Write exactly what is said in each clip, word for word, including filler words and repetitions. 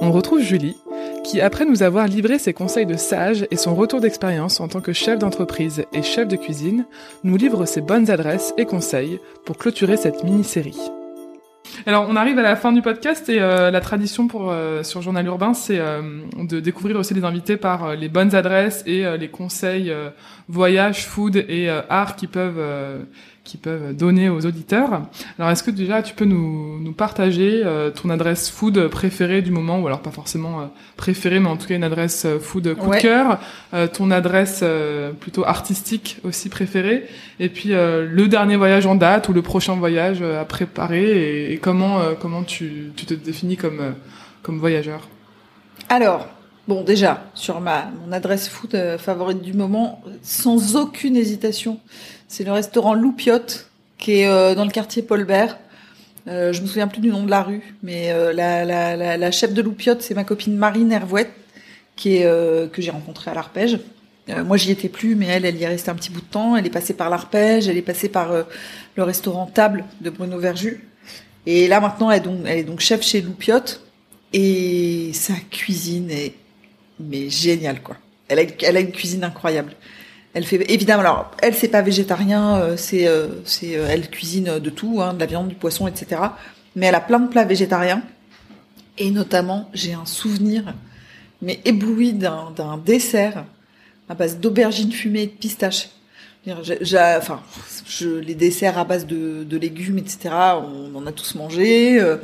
On retrouve Julie, qui après nous avoir livré ses conseils de sage et son retour d'expérience en tant que chef d'entreprise et chef de cuisine, nous livre ses bonnes adresses et conseils pour clôturer cette mini-série. Alors, on arrive à la fin du podcast et euh, la tradition pour euh, sur Journal Urbain, c'est euh, de découvrir aussi les invités par euh, les bonnes adresses et euh, les conseils euh, voyage, food et euh, art qui peuvent euh, qui peuvent donner aux auditeurs. Alors, est-ce que déjà tu peux nous nous partager euh, ton adresse food préférée du moment, ou alors pas forcément euh, préférée, mais en tout cas une adresse food coup ouais. de cœur, euh, ton adresse euh, plutôt artistique aussi préférée, et puis euh, le dernier voyage en date ou le prochain voyage à préparer, et, et comment euh, comment tu tu te définis comme euh, comme voyageur? Alors, bon, déjà, sur ma mon adresse food euh, favorite du moment, sans aucune hésitation, c'est le restaurant Loupiote, qui est euh, dans le quartier Paul Bert. Euh, je me souviens plus du nom de la rue, mais euh, la, la, la, la chef de Loupiote, c'est ma copine Marine Hervouette, qui est euh, que j'ai rencontrée à l'Arpège. Euh, moi, j'y étais plus, mais elle, elle y est restée un petit bout de temps. Elle est passée par l'Arpège, elle est passée par euh, le restaurant Table de Bruno Verjus. Et là, maintenant, elle est donc, elle est donc chef chez Loupiote, et sa cuisine est mais génial, quoi. Elle a, elle a une cuisine incroyable. Elle fait évidemment, alors elle c'est pas végétarien, euh, c'est euh, c'est euh, elle cuisine de tout, hein, de la viande, du poisson, et cetera. Mais elle a plein de plats végétariens, et notamment j'ai un souvenir mais ébloui d'un d'un dessert à base d'aubergines fumées et de pistaches. J'ai, j'ai, enfin, je, les desserts à base de, de légumes, et cetera. On en a tous mangé. Euh,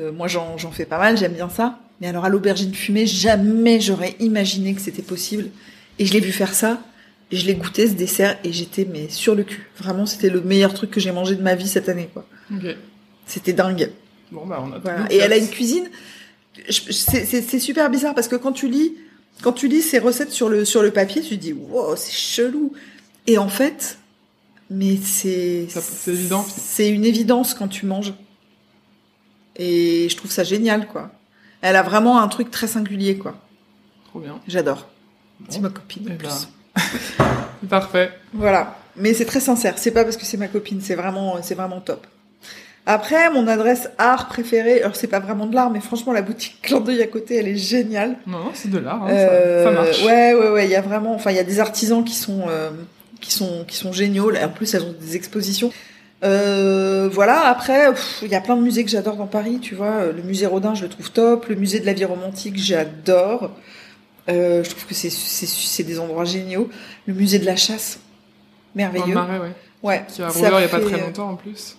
euh, moi j'en j'en fais pas mal, j'aime bien ça. Mais alors à l'aubergine fumée, jamais j'aurais imaginé que c'était possible. Et je l'ai vu faire ça, et je l'ai goûté ce dessert, et j'étais mais sur le cul. Vraiment, c'était le meilleur truc que j'ai mangé de ma vie cette année, quoi. Okay. C'était dingue. Bon bah on a. Voilà. Et elle a une cuisine. Je, c'est, c'est, c'est super bizarre parce que quand tu lis, quand tu lis ces recettes sur le sur le papier, tu te dis wow, c'est chelou. Et en fait, mais c'est ça, c'est évident. C'est une évidence quand tu manges. Et je trouve ça génial, quoi. Elle a vraiment un truc très singulier, quoi. Trop bien. J'adore. Bon. C'est ma copine, en plus. Ben... Parfait. Voilà. Mais c'est très sincère. C'est pas parce que c'est ma copine. C'est vraiment, c'est vraiment top. Après, mon adresse art préférée... Alors, c'est pas vraiment de l'art, mais franchement, la boutique Clandois à côté, elle est géniale. Non, c'est de l'art. Hein, euh... ça, ça marche. Ouais, ouais, ouais. Il y a vraiment... Enfin, il y a des artisans qui sont, euh, qui sont, qui sont géniaux. En plus, elles ont des expositions... Euh, voilà, après, il y a plein de musées que j'adore dans Paris, tu vois. Le musée Rodin, je le trouve top. Le musée de la vie romantique, j'adore. Euh, je trouve que c'est, c'est, c'est des endroits géniaux. Le musée de la chasse, merveilleux. Le Marais, ouais. Ouais. Qui a roulé il n'y a pas très longtemps, en plus.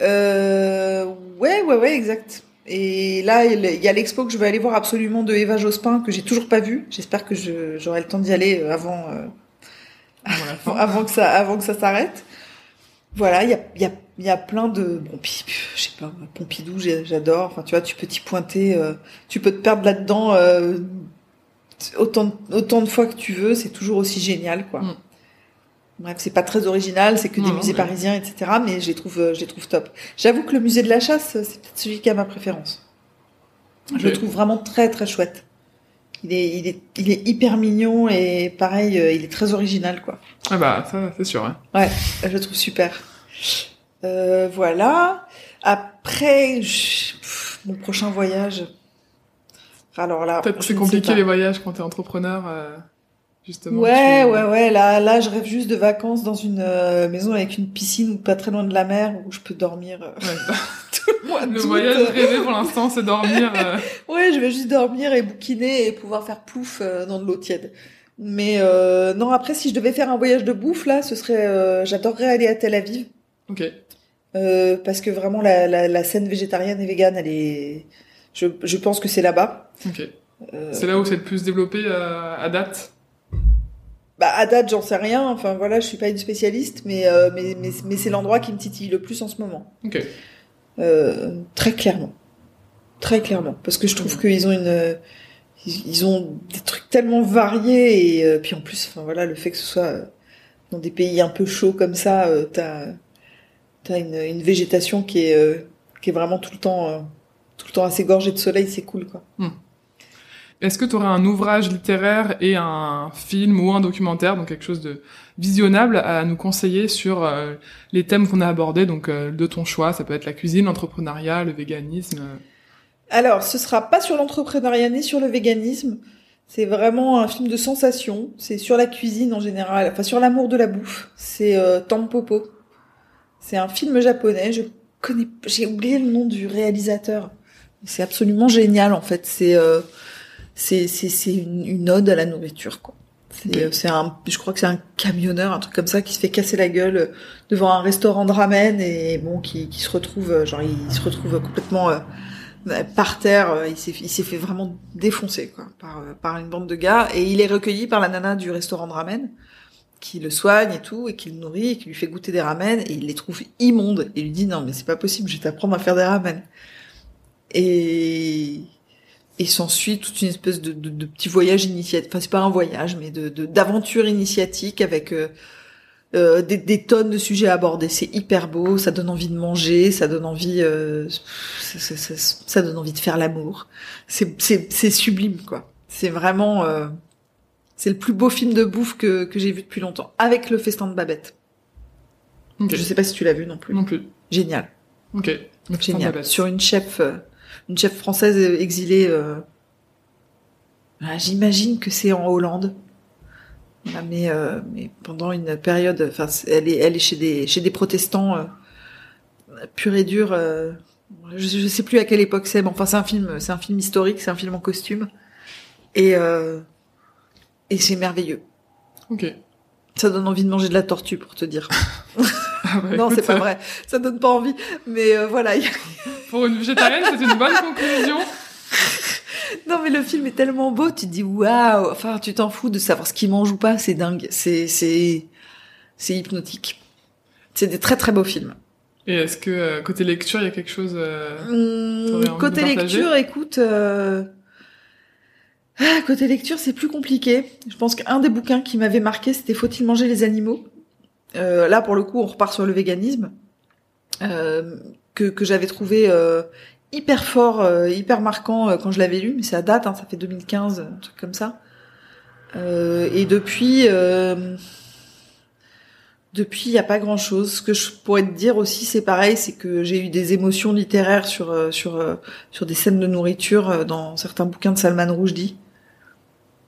Euh, ouais, ouais, ouais, exact. Et là, il y a l'expo que je veux aller voir absolument de Eva Jospin, que j'ai toujours pas vue. J'espère que je, j'aurai le temps d'y aller avant, euh, avant, avant que ça, avant que ça s'arrête. Voilà, il y a, y a, y a plein de... Bon, puis, je sais pas, Pompidou, j'adore. Enfin, tu vois, tu peux t'y pointer. Euh, tu peux te perdre là-dedans euh, autant, autant de fois que tu veux. C'est toujours aussi génial, quoi. Mm. Bref, c'est pas très original. C'est que non, des musées non, parisiens, ouais. et cetera. Mais je les trouve, je les trouve top. J'avoue que le musée de la chasse, c'est peut-être celui qui a ma préférence. Okay. Je le trouve vraiment très, très chouette. Il est, il est, il est hyper mignon et pareil, euh, il est très original, quoi. Ah bah, ça, c'est sûr, hein. Ouais, je le trouve super. Euh, voilà. Après, je... Pff, mon prochain voyage. Alors là. Peut-être que c'est compliqué les voyages quand t'es entrepreneur, euh, justement. Ouais, tu... ouais, ouais. Là, là, je rêve juste de vacances dans une euh, maison avec une piscine ou pas très loin de la mer où je peux dormir. Euh... Ouais. Le voyage rêvé pour l'instant, c'est dormir. Euh... ouais, je vais juste dormir et bouquiner et pouvoir faire plouf dans de l'eau tiède. Mais euh, non, après, si je devais faire un voyage de bouffe, là, ce serait, euh, j'adorerais aller à Tel Aviv. Ok. Euh, parce que vraiment, la, la, la scène végétarienne et végane, elle est, je, je pense que c'est là-bas. Ok. Euh... C'est là où c'est le plus développé euh, à date. Bah à date, j'en sais rien. Enfin voilà, je suis pas une spécialiste, mais euh, mais, mais mais c'est l'endroit qui me titille le plus en ce moment. Ok. Euh, très clairement, très clairement, parce que je trouve mmh. qu'ils ont une, ils ont des trucs tellement variés et euh, puis en plus, enfin voilà, le fait que ce soit euh, dans des pays un peu chauds comme ça, euh, t'as, t'as une, une végétation qui est, euh, qui est vraiment tout le temps, euh, tout le temps assez gorgée de soleil, c'est cool, quoi. Mmh. Est-ce que tu aurais un ouvrage littéraire et un film ou un documentaire, donc quelque chose de visionnable, à nous conseiller sur euh, les thèmes qu'on a abordés, donc euh, de ton choix? Ça peut être la cuisine, l'entrepreneuriat, le véganisme. Alors, ce sera pas sur l'entrepreneuriat ni sur le véganisme. C'est vraiment un film de sensation. C'est sur la cuisine en général. Enfin, sur l'amour de la bouffe. C'est euh, Tampopo. C'est un film japonais. Je connais, j'ai oublié le nom du réalisateur. C'est absolument génial, en fait. C'est euh, c'est c'est c'est une, une ode à la nourriture, quoi. C'est, c'est un, je crois que c'est un camionneur, un truc comme ça, qui se fait casser la gueule devant un restaurant de ramen et bon, qui, qui se retrouve, genre, il se retrouve complètement euh, par terre. Il s'est, il s'est fait vraiment défoncer, quoi, par, par une bande de gars. Et il est recueilli par la nana du restaurant de ramen, qui le soigne et tout, et qui le nourrit, et qui lui fait goûter des ramen, et il les trouve immondes. Et il lui dit, non, mais c'est pas possible, je vais t'apprendre à faire des ramen. Et... Et s'ensuit toute une espèce de, de, de petit voyage initiatique. Enfin, c'est pas un voyage, mais de, de d'aventure initiatique avec euh, euh, des, des tonnes de sujets à aborder. C'est hyper beau, ça donne envie de manger, ça donne envie, euh, ça, ça, ça, ça donne envie de faire l'amour. C'est c'est c'est sublime, quoi. C'est vraiment, euh, c'est le plus beau film de bouffe que que j'ai vu depuis longtemps, avec Le Festin de Babette. Okay. Je sais pas si tu l'as vu non plus. Non plus. Génial. Ok. Le Génial. Sur une chef. Euh, Une chef française exilée. Euh... Ah, j'imagine que c'est en Hollande, ah, mais, euh, mais pendant une période, enfin, elle est, elle est chez des, chez des protestants euh, pur et dur. Euh... Je, je sais plus à quelle époque c'est, mais enfin, c'est un film, c'est un film historique, c'est un film en costume, et euh, et c'est merveilleux. Ok. Ça donne envie de manger de la tortue, pour te dire. Ah bah, non, écoute, c'est pas euh... vrai. Ça donne pas envie. Mais euh, voilà. Pour une végétarienne, c'est une bonne conclusion. Non, mais le film est tellement beau. Tu te dis waouh. Enfin, tu t'en fous de savoir ce qu'ils mangent ou pas. C'est dingue. C'est c'est c'est hypnotique. C'est des très très beaux films. Et est-ce que euh, côté lecture, il y a quelque chose euh, mmh, côté lecture, écoute. Euh... Ah, côté lecture, c'est plus compliqué. Je pense qu'un des bouquins qui m'avait marqué, c'était Faut-il manger les animaux. Euh, là, pour le coup, on repart sur le véganisme, euh, que, que j'avais trouvé euh, hyper fort, euh, hyper marquant euh, quand je l'avais lu, mais ça date, hein, ça fait deux mille quinze, un truc comme ça. Euh, et depuis, euh, depuis, il n'y a pas grand-chose. Ce que je pourrais te dire aussi, c'est pareil, c'est que j'ai eu des émotions littéraires sur euh, sur euh, sur des scènes de nourriture euh, dans certains bouquins de Salman Rushdie.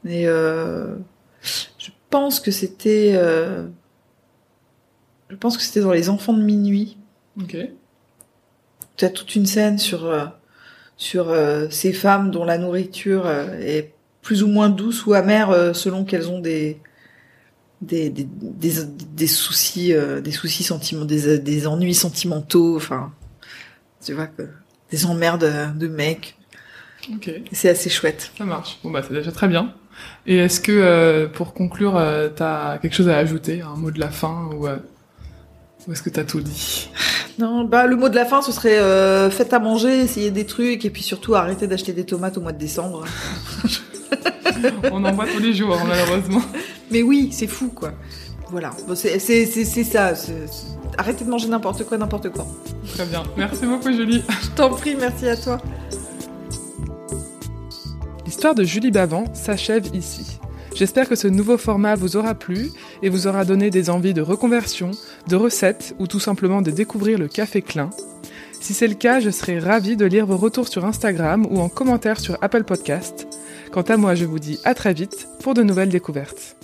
Et euh, je pense que c'était... Euh, Je pense que c'était dans Les Enfants de Minuit. Ok. Tu as toute une scène sur euh, sur euh, ces femmes dont la nourriture euh, est plus ou moins douce ou amère euh, selon qu'elles ont des des des des, des soucis euh, des soucis sentimentaux, des des ennuis sentimentaux, enfin tu vois que des emmerdes de mecs. Ok. C'est assez chouette. Ça marche. Bon bah c'est déjà très bien. Et est-ce que euh, pour conclure euh, t'as quelque chose à ajouter, un mot de la fin ou euh... Ou est-ce que t'as tout dit? Non, bah le mot de la fin, ce serait euh, faites à manger, essayez des trucs, et puis surtout arrêtez d'acheter des tomates au mois de décembre. On en voit tous les jours, malheureusement. Mais oui, c'est fou, quoi. Voilà, bon, c'est, c'est, c'est, c'est ça. C'est, c'est... Arrêtez de manger n'importe quoi, n'importe quoi. Très bien, merci beaucoup Julie. Je t'en prie, merci à toi. L'histoire de Julie Bavant s'achève ici. J'espère que ce nouveau format vous aura plu et vous aura donné des envies de reconversion, de recettes ou tout simplement de découvrir le Café Klin. Si c'est le cas, je serai ravie de lire vos retours sur Instagram ou en commentaire sur Apple Podcast. Quant à moi, je vous dis à très vite pour de nouvelles découvertes.